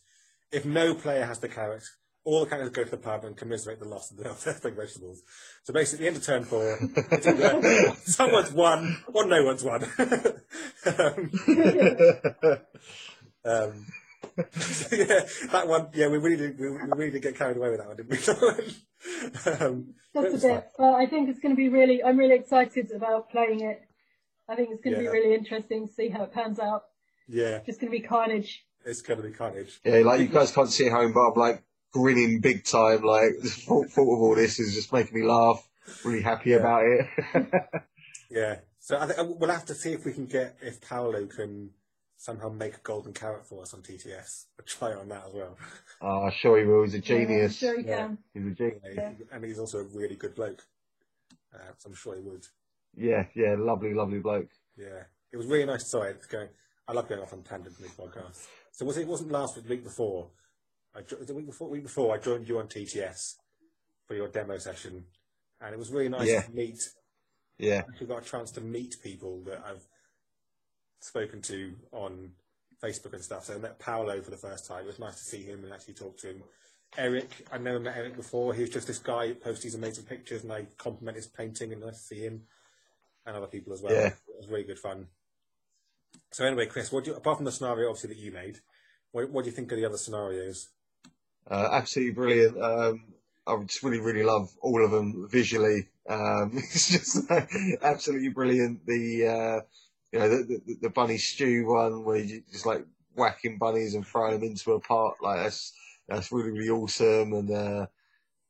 If no player has the carrot, all the characters go to the pub and commiserate the loss of their thing vegetables. So basically, at the end of turn four, it's either someone's won or no one's won. um, um, so yeah, that one, yeah, we really did, we really did get carried away with that one, didn't we? um, That's a bit. Well, I think it's going to be really, I'm really excited about playing it. I think it's going to yeah. be really interesting to see how it pans out. Yeah. It's going to be carnage. It's going to be carnage. Yeah, like you guys can't see home, but I'm like, grinning big time, like the thought of all this is just making me laugh. Really happy yeah. about it. yeah. So I think we'll have to see if we can get if Paolo can somehow make a golden carrot for us on T T S. We'll try on that as well. Oh, sure he will. He's a genius. Yeah, I'm sure he can. Yeah. He's a genius, yeah. And he's also a really good bloke. Uh, so I'm sure he would. Yeah. Yeah. Lovely, lovely bloke. Yeah. It was really nice. Sorry, it's going. I love going off on tangents in these podcasts. So was it, it wasn't last week, the week before. I, the week before, week before, I joined you on T T S for your demo session, and it was really nice yeah. to meet. Yeah, I actually got a chance to meet people that I've spoken to on Facebook and stuff. So I met Paolo for the first time. It was nice to see him and actually talk to him. Eric, I never met Eric before. He was just this guy who posts these amazing pictures, and I compliment his painting, and nice to see him and other people as well. Yeah. It was really good fun. So anyway, Chris, what do you, apart from the scenario obviously that you made, what, what do you think of the other scenarios? Uh, absolutely brilliant. Um, I just really, really love all of them visually. Um, it's just like, absolutely brilliant. The uh, you know the, the, the bunny stew one where you just like whacking bunnies and throwing them into a pot, like that's that's really, really awesome. And uh,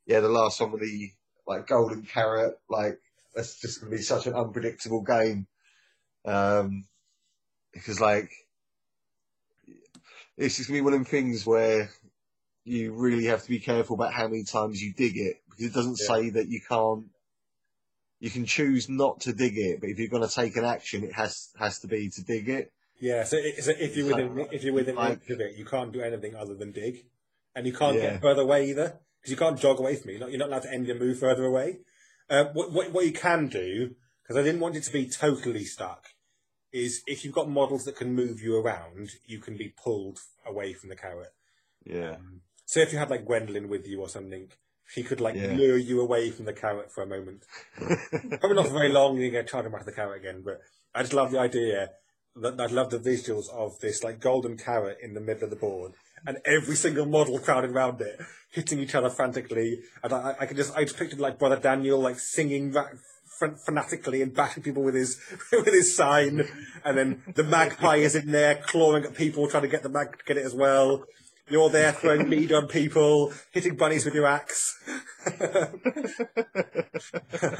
yeah, the last one with the like golden carrot, like that's just gonna be such an unpredictable game um, because like it's just gonna be one of them things where you really have to be careful about how many times you dig it, because it doesn't yeah. say that you can't, you can choose not to dig it, but if you're going to take an action, it has has to be to dig it. Yeah, so, it, so if you're within like, if you're within like, an inch of it, you can't do anything other than dig, and you can't yeah. get further away either, because you can't jog away from me. You're not, you're not allowed to end your move further away. Uh, what, what what you can do, because I didn't want it to be totally stuck, is if you've got models that can move you around, you can be pulled away from the carrot. Yeah. Um, So if you had like Gwendolyn with you or something, she could like yeah. lure you away from the carrot for a moment. Probably not for very long, you get charged back to the carrot again. But I just love the idea. That I love the visuals of this like golden carrot in the middle of the board, and every single model crowded around it, hitting each other frantically. And I, I could just, I just pictured like Brother Daniel like singing fanatically and bashing people with his with his sign, and then the magpie is in there clawing at people, trying to get the mag to get it as well. You're there throwing meat on people, hitting bunnies with your axe.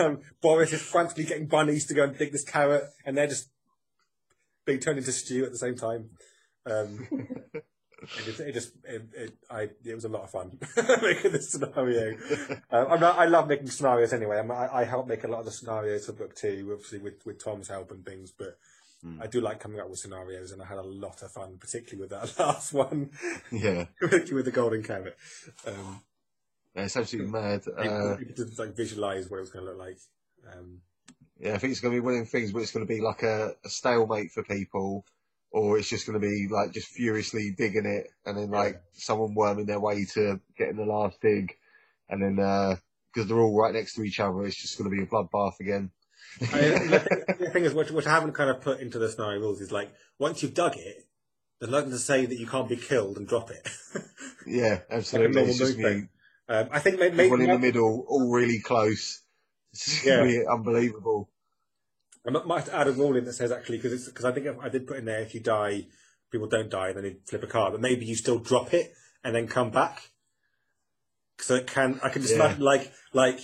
um, Boris is frantically getting bunnies to go and dig this carrot, and they're just being turned into stew at the same time. Um, it, just, it, just, it, it, I, it was a lot of fun making this scenario. Um, I'm not, I love making scenarios anyway. I'm, I, I help make a lot of the scenarios for book two, obviously with, with Tom's help and things, but I do like coming up with scenarios, and I had a lot of fun, particularly with that last one. Yeah, particularly with the golden carrot. Um, yeah, it's absolutely mad. Uh, it, it didn't, like visualise what it was going to look like. Um, yeah, I think it's going to be one of the things where it's going to be like a, a stalemate for people, or it's just going to be like just furiously digging it, and then like yeah. someone worming their way to getting the last dig, and then because uh, they're all right next to each other, it's just going to be a bloodbath again. I mean, the, thing, the thing is, which, which I haven't kind of put into the scenario rules, is like once you've dug it, there's nothing to say that you can't be killed and drop it. Yeah, absolutely. Like it's me, um, I think maybe one in the middle, all really close. It's yeah. really unbelievable. I might add a rule in that says actually because because I think I did put in there if you die, people don't die, then you flip a card, but maybe you still drop it and then come back. So it can I can just yeah. like like.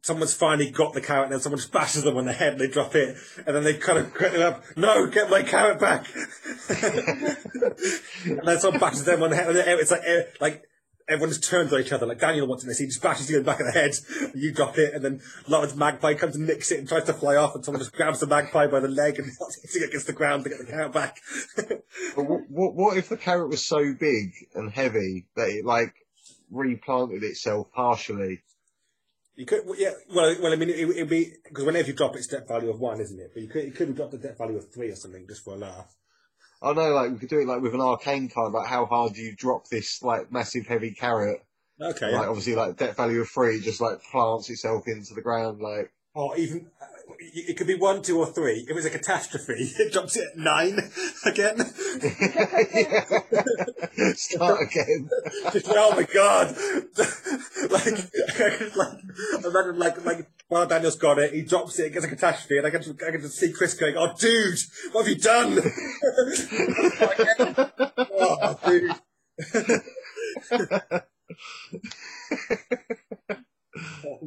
Someone's finally got the carrot, and then someone just bashes them on the head, and they drop it, and then they kind of get it up. No, get my carrot back! And then someone bashes them on the head. And it's like like everyone just turns on each other. Like Daniel wants it, and he just bashes you in the back of the head. And you drop it, and then Lauren's magpie comes and nicks it and tries to fly off, and someone just grabs the magpie by the leg and starts hitting it against the ground to get the carrot back. But what, what, what if the carrot was so big and heavy that it like replanted itself partially? You could, yeah. Well, well, I mean, it would be because whenever you drop it, it's depth value of one, isn't it? But you could, you couldn't drop the depth value of three or something just for a laugh. I know, like we could do it like with an arcane card, like how hard do you drop this like massive heavy carrot? Okay. Like, yeah. Obviously, like debt value of three just like plants itself into the ground, like. Or even it could be one, two, or three. If it was a catastrophe, it drops it at nine again. Yeah. Start again. Just, oh my god! like, like, imagine, like, like, well, Daniel's got it. He drops it. It gets a catastrophe, and I can, just, I can just see Chris going, "Oh, dude, what have you done?" Oh, dude.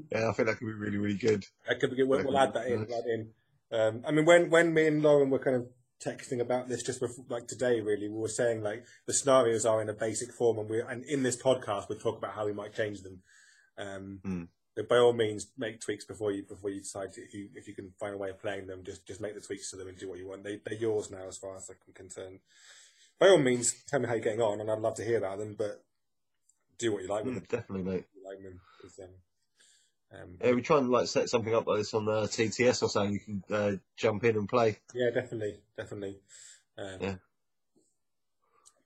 Yeah, I think that could be really, really good. That could be good. We'll, we'll add that in. Nice. Add in. Um, I mean, when, when me and Lauren were kind of texting about this just before, like today, really, we were saying like the scenarios are in a basic form, and we and in this podcast we talk about how we might change them. Um, mm. So by all means, make tweaks before you before you decide to, if you if you can find a way of playing them. Just just make the tweaks to them and do what you want. They they're yours now, as far as I'm concerned. By all means, tell me how you're getting on, and I'd love to hear about them. But do what you like with mm, them. Definitely, mate. You like them. Um, yeah, we try and like set something up like this on uh, T T S or something. You can uh, jump in and play. Yeah, definitely, definitely. Um, yeah.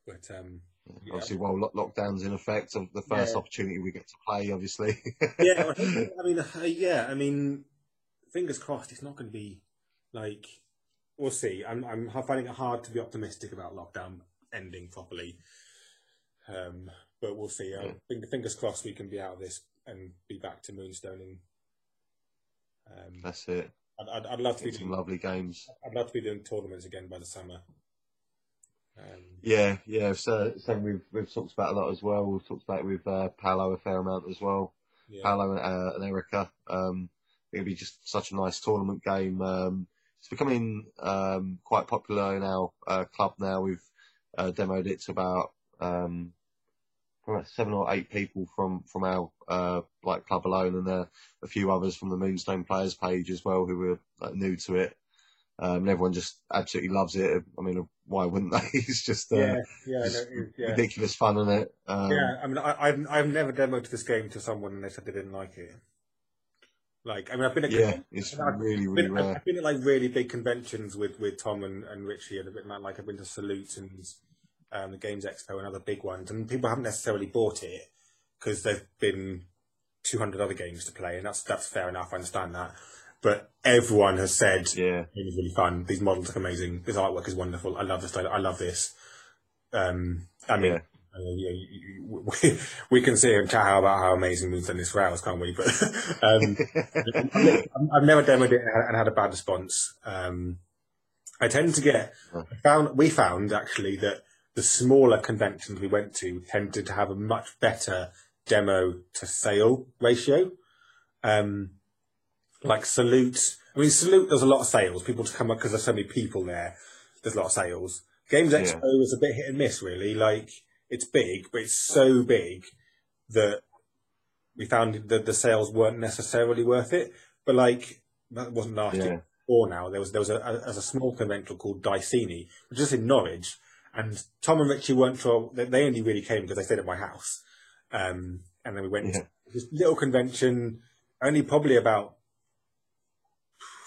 But um, yeah. Obviously, while well, lo- lockdown's in effect, the first yeah. opportunity we get to play, obviously. Yeah, I, think, I mean, uh, yeah, I mean, fingers crossed. It's not going to be like we'll see. I'm, I'm finding it hard to be optimistic about lockdown ending properly. Um, but we'll see. Yeah. I think, fingers crossed, we can be out of this and be back to Moonstone. And um, that's it. I'd, I'd, I'd love to be doing, some lovely games. I'd love to be doing tournaments again by the summer. Um, yeah, yeah. So, so we've we've talked about a lot as well. We've talked about it with uh, Paolo a fair amount as well. Yeah. Paolo uh, and Erica. Um, it'd be just such a nice tournament game. Um, it's becoming um, quite popular in our uh, club now. We've uh, demoed it to about. Um, About seven or eight people from from our uh, like club alone, and uh, a few others from the Moonstone Players page as well, who were like, new to it. Um, and everyone just absolutely loves it. I mean, why wouldn't they? It's just, uh, yeah, yeah, just no, it, yeah. ridiculous fun, isn't it? Um, yeah, I mean, I, I've I've never demoed this game to someone and they said they didn't like it. Like, I mean, I've been at yeah, it's I've, really really I've been, rare. I've, I've been at like really big conventions with, with Tom and, and Richie, and a bit like I've been to Salute and. Um, the Games Expo and other big ones, and people haven't necessarily bought it because there've been two hundred other games to play, and that's that's fair enough. I understand that, but everyone has said, "Yeah, it was really fun. These models are amazing. This artwork is wonderful. I love this. I love this." Um, I mean, yeah. I mean you, you, we, we can sit here and chat about how amazing we've done this for hours, can't we? But um, I've never demoed it and had a bad response. Um, I tend to get I found we found actually that. The smaller conventions we went to tended to have a much better demo to sale ratio. Um, like Salute, I mean, Salute, there's a lot of sales. People just come up because there's so many people there. There's a lot of sales. Games yeah. Expo is a bit hit and miss, really. Like, it's big, but it's so big that we found that the sales weren't necessarily worth it. But, like, that wasn't last yeah. year or now. There was, there was a, a, as a small convention called Dicini, which is in Norwich. And Tom and Richie weren't sure. They only really came because they stayed at my house. Um, and then we went yeah. to this little convention, only probably about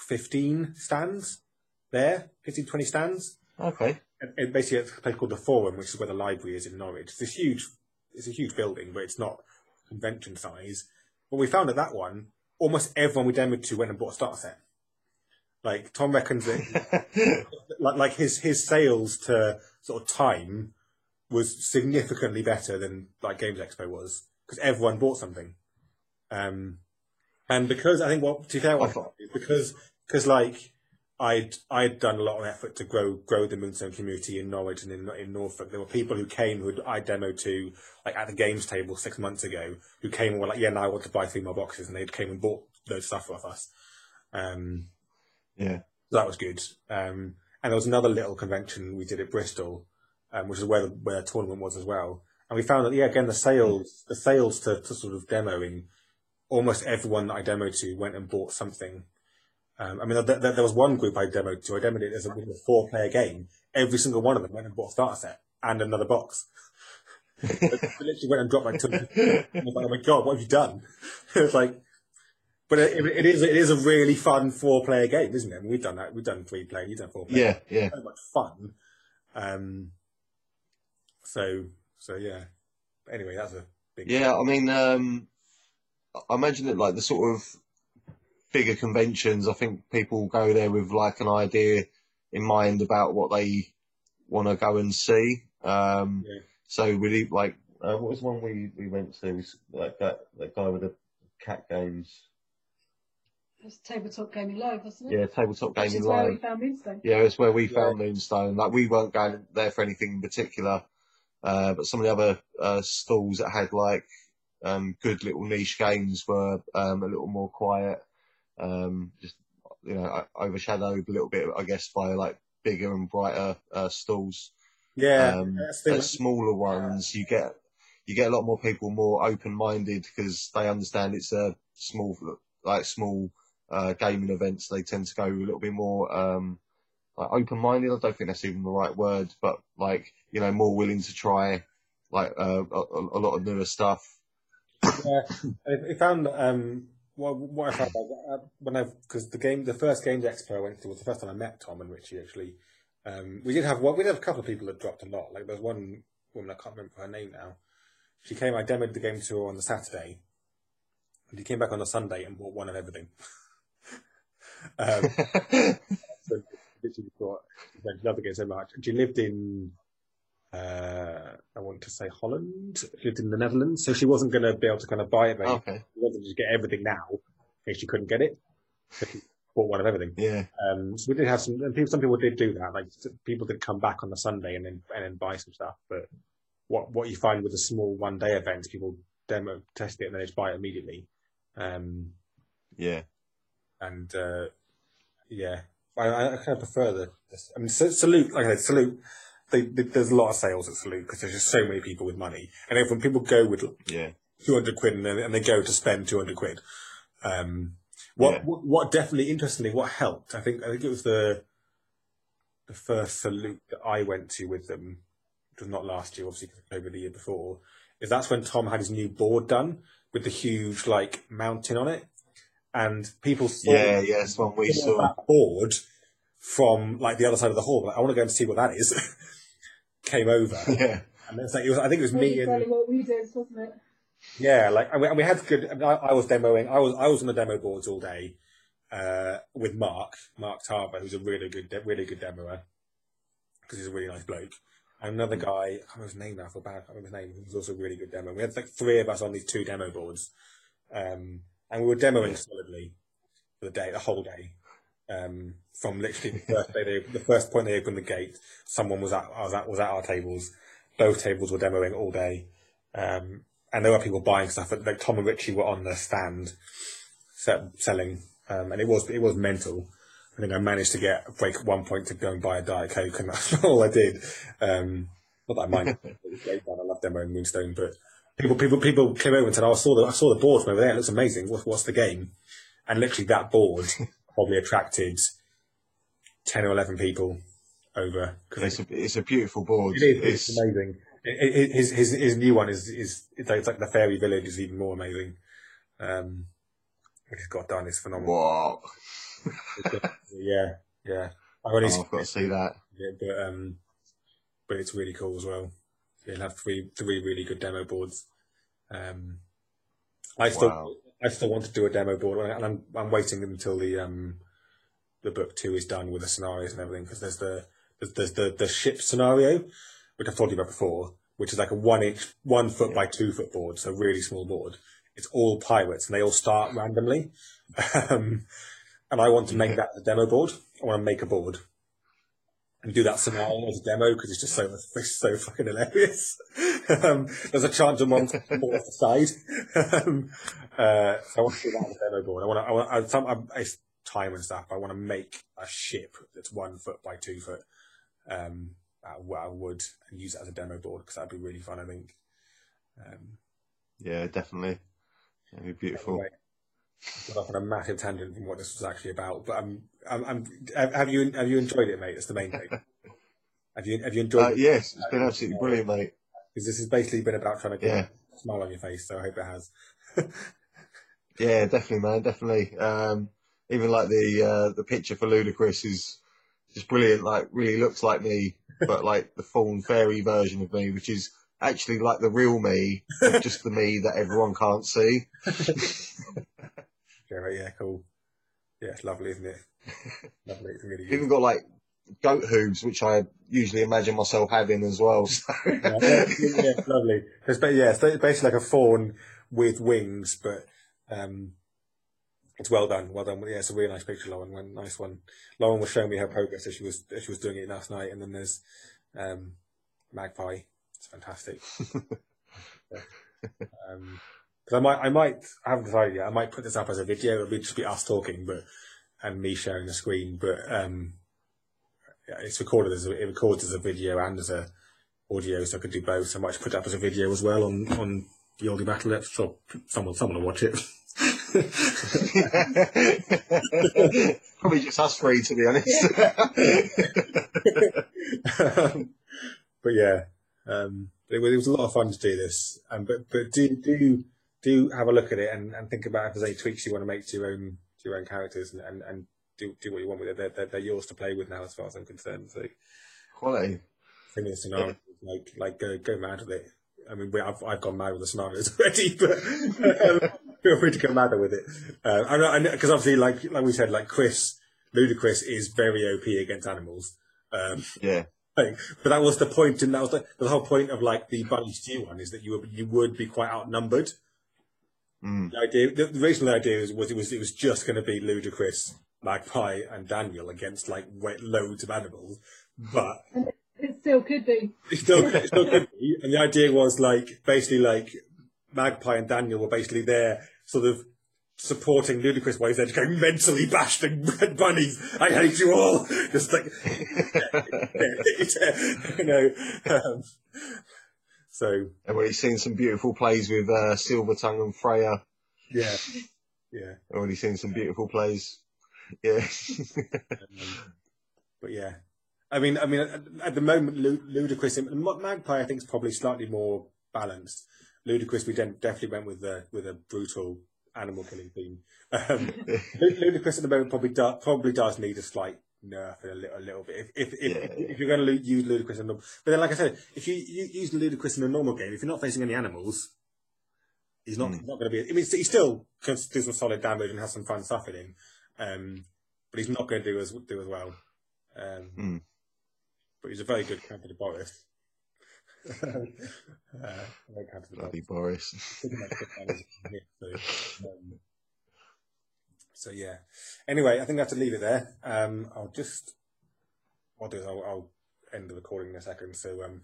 fifteen stands there, fifteen, twenty stands. Okay. And, and basically, it's a place called the Forum, which is where the library is in Norwich. It's a huge, it's a huge building, but it's not convention size. But we found at that one, almost everyone we demoed to went and bought a starter set. Like Tom reckons that, like like his his sales to sort of time was significantly better than like Games Expo was because everyone bought something, um, and because I think what to be fair, what I thought because because like I'd I'd done a lot of effort to grow grow the Moonstone community in Norwich and in in Norfolk. There were people who came who I demoed to like at the games table six months ago who came and were like, yeah, now I want to buy three more boxes, and they came and bought loads of stuff off us. Um, Yeah, that was good. Um, and there was another little convention we did at Bristol, um, which is where the, where the tournament was as well. And we found that yeah, again the sales, the sales to, to sort of demoing, almost everyone that I demoed to went and bought something. Um, I mean, th- th- there was one group I demoed to. I demoed it as a, a four-player game. Every single one of them went and bought a starter set and another box. I literally went and dropped my like, tongue. I was like, oh my god, what have you done? It was like. But it, it is it is a really fun four-player game, isn't it? I mean, we've done that. We've done three-player. You've done four-player. Yeah, yeah. It's so much fun. Um, so, so yeah. Anyway, that's a big. Yeah, I mean, um, I imagine that like the sort of bigger conventions, I think people go there with like an idea in mind about what they want to go and see. Um, yeah. So we like uh, what was the one we, we went to? Like that that guy with the cat games. It's Tabletop Gaming Live, wasn't it? Yeah, Tabletop Gaming Live. Which is where we found Moonstone. Yeah, it's where we yeah. found Moonstone. Like, we weren't going there for anything in particular, uh, but some of the other uh, stalls that had, like, um, good little niche games were um, a little more quiet, um, just, you know, overshadowed a little bit, I guess, by, like, bigger and brighter uh, stalls. Yeah. Um, that's the smaller ones, yeah. you get you get a lot more people more open-minded because they understand it's a small, like, small... Uh, gaming events, they tend to go a little bit more um, like open-minded. I don't think that's even the right word, but like, you know, more willing to try like uh, a, a lot of newer stuff. Yeah, I found um, what, what I found like, when I because the game, the first Games Expo I went to was the first time I met Tom and Richie. Actually, um, we did have one. We did have a couple of people that dropped a lot. Like there was one woman, I can't remember her name now. She came. I demoed the game to her on the Saturday, and she came back on the Sunday and bought one of everything. um, so literally thought she loved the game so much. She lived in, uh, I want to say Holland. She lived in the Netherlands, so she wasn't going to be able to kind of buy it. But okay. She wasn't just get everything now, and she couldn't get it. So she bought one of everything. Yeah. Um, so we did have some, and people, some people did do that. Like people did come back on the Sunday and then and then buy some stuff. But what what you find with a small one day event, people demo test it and then they just buy it immediately. Um, yeah. And uh, yeah, I, I kind of prefer the. I mean, Salute, like I said, Salute. They, they, there's a lot of sales at Salute because there's just so many people with money, and if when people go with yeah two hundred quid and, and they go to spend two hundred quid, um, what, yeah. what what definitely interestingly what helped, I think I think it was the the first Salute that I went to with them, which was not last year, obviously over the year before, is that's when Tom had his new board done with the huge like mountain on it. And people saw yeah, yeah, when we saw that board from like the other side of the hall. Like, I want to go and see what that is. Came over, yeah. And it's like it was. I think it was really me and what we did, wasn't it? Yeah, like and we, and we had good. I, mean, I, I was demoing. I was I was on the demo boards all day uh, with Mark, Mark Tarver, who's a really good, de- really good demoer because he's a really nice bloke. And another guy, I can't remember his name now. I feel bad. I can't remember his name. He was also a really good demo. We had like three of us on these two demo boards. Um, And we were demoing solidly for the day, the whole day. Um, from literally the first day, they, the first point they opened the gate, someone was at, I was at, was at our tables. Both tables were demoing all day, um, and there were people buying stuff. Like Tom and Richie were on the stand set, selling, um, and it was it was mental. I think I managed to get a break at one point to go and buy a Diet Coke, and that's all I did. Um, not that I mind. I love demoing Moonstone, but. People, people, people came over and said, oh, "I saw the, I saw the board from over there. It looks amazing. What, what's the game?" And literally, that board probably attracted ten or eleven people over. It's, it, a, it's a beautiful board. It is. It's, it's amazing. It, it, his, his, his new one is, is it's like the Fairy Village is even more amazing. Um, which has got done. It's phenomenal. Wow. yeah, yeah. I've, only oh, I've got to see that. Yeah, but um, but it's really cool as well. They'll have three three really good demo boards. Um, I still wow. I still want to do a demo board, and I'm I'm waiting until the um the book two is done with the scenarios and everything because there's the there's the the ship scenario, which I've told you about before, which is like a one inch one foot yeah. by two foot board, so really small board. It's all pirates, and they all start randomly. um, and I want to make yeah. that a demo board. I want to make a board. And do that scenario as a demo because it's just so it's so fucking hilarious. um, there's a chance of one fall off the side. um, uh, so I want to do that as a demo board. I want to. I want. I, some, I, it's time and stuff. I want to make a ship that's one foot by two foot um, out of wood and use that as a demo board because that'd be really fun. I think. Um, yeah, definitely. That'd be beautiful. Anyway, I've got off on a massive tangent from what this was actually about, but I'm, I'm, I'm, have you have you enjoyed it, mate? That's the main thing. have you have you enjoyed uh, it? Yes, it's been absolutely brilliant, mate. Because this has basically been about trying to get yeah. a smile on your face, so I hope it has. yeah, definitely, man, definitely. Um, even like the uh, the picture for Ludacris is just brilliant. Like, really looks like me, but like the full fairy version of me, which is actually like the real me, just the me that everyone can't see. Yeah, yeah, cool. Yeah, it's lovely, isn't it? Lovely, it's really good. Even got like goat hooves, which I usually imagine myself having as well. So. yeah, yeah, yeah, it's lovely. It's, yeah, it's basically like a fawn with wings, but um, it's well done, well done. Yeah, it's a really nice picture, Lauren. One nice one. Lauren was showing me her progress as she was as she was doing it last night, and then there's um, Magpie. It's fantastic. yeah. um, I might, I might, I haven't decided yet. I might put this up as a video. It'll just be us talking, but and me sharing the screen. But um, it's recorded as a, it records as a video and as a audio, so I could do both. So I might put it up as a video as well on on the Oldie Battle Apps. Sure, someone, someone will watch it. Probably just us three, to be honest. um, but yeah, um, it was, it was a lot of fun to do this. Um, but but do do. Do have a look at it and, and think about if there's any tweaks you want to make to your own to your own characters and, and, and do do what you want with it. They're, they're, they're yours to play with now, as far as I'm concerned. So quality. I mean, scenarios, yeah. like like go go mad with it. I mean, we, I've I've gone mad with the scenarios already, but feel free to go madder with it. Uh, I know because obviously, like like we said, like Chris Ludacris is very O P against animals. Um, yeah. But that was the point, and that was the, the whole point of like the Bunny Stew one is that you would, you would be quite outnumbered. Mm. The idea, the, the original idea was, was it was it was just going to be Ludacris, Magpie, and Daniel against like loads of animals, but and it still could be. It still, it still could be. And the idea was like basically like Magpie and Daniel were basically there, sort of supporting Ludacris while he's there, just going mentally bashed and red bunnies. I hate you all. Just like you know. Um, So, and we've seen some beautiful plays with uh, Silvertongue and Freya. Yeah, yeah. Already seen some beautiful plays. Yeah. um, but yeah, I mean, I mean, at, at the moment, Ludacris and Magpie, I think, is probably slightly more balanced. Ludacris, we de- definitely went with the with a brutal animal killing theme. Um, Ludacris at the moment probably do- probably does need a slight. nerf it a little, a little bit. If if if, yeah. if, if you're going to lo- use Ludacris, and but then like I said, if you, you use Ludacris in a normal game, if you're not facing any animals, he's not mm. he's not going to be. I mean, he still can do some solid damage and have some fun stuff in him, um, but he's not going to do as do as well. Um, mm. But he's a very good counter to Boris. uh, Bloody Boris. um, So yeah. Anyway, I think I have to leave it there. Um, I'll just, what I'll do is I'll, I'll end the recording in a second. So um,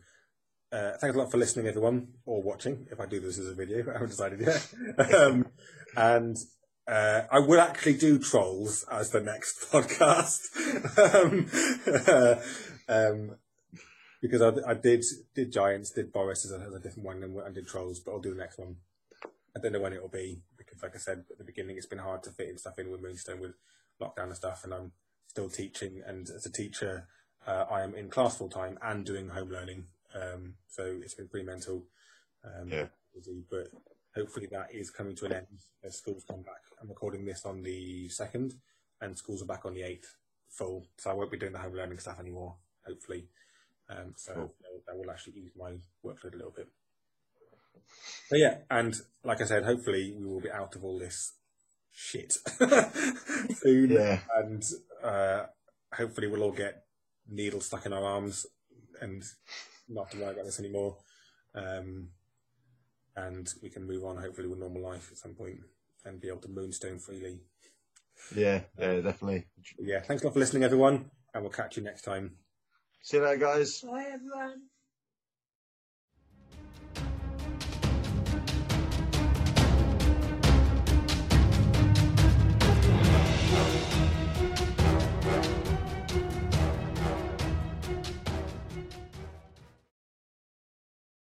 uh, thanks a lot for listening, everyone, or watching. If I do this as a video, I haven't decided yet. um, and uh, I will actually do trolls as the next podcast um, uh, um, because I, I did did giants, did Boris as a, as a different one, and I did trolls. But I'll do the next one. I don't know when it will be because, like I said at the beginning, it's been hard to fit in stuff in with Moonstone with lockdown and stuff. And I'm still teaching, and as a teacher, uh, I am in class full time and doing home learning. Um, so it's been pretty mental, um, yeah. busy, but hopefully that is coming to an end as schools come back. I'm recording this on the second, and schools are back on the eighth, full. So I won't be doing the home learning stuff anymore. Hopefully, um, so cool. that will actually ease my workload a little bit. But yeah, and like I said, hopefully we will be out of all this shit soon, yeah. and uh, hopefully we'll all get needles stuck in our arms and not have to worry about this anymore, um, and we can move on hopefully with normal life at some point and be able to Moonstone freely. Yeah, yeah, definitely. Yeah, thanks a lot for listening, everyone, and we'll catch you next time. See you later, guys. Bye, everyone.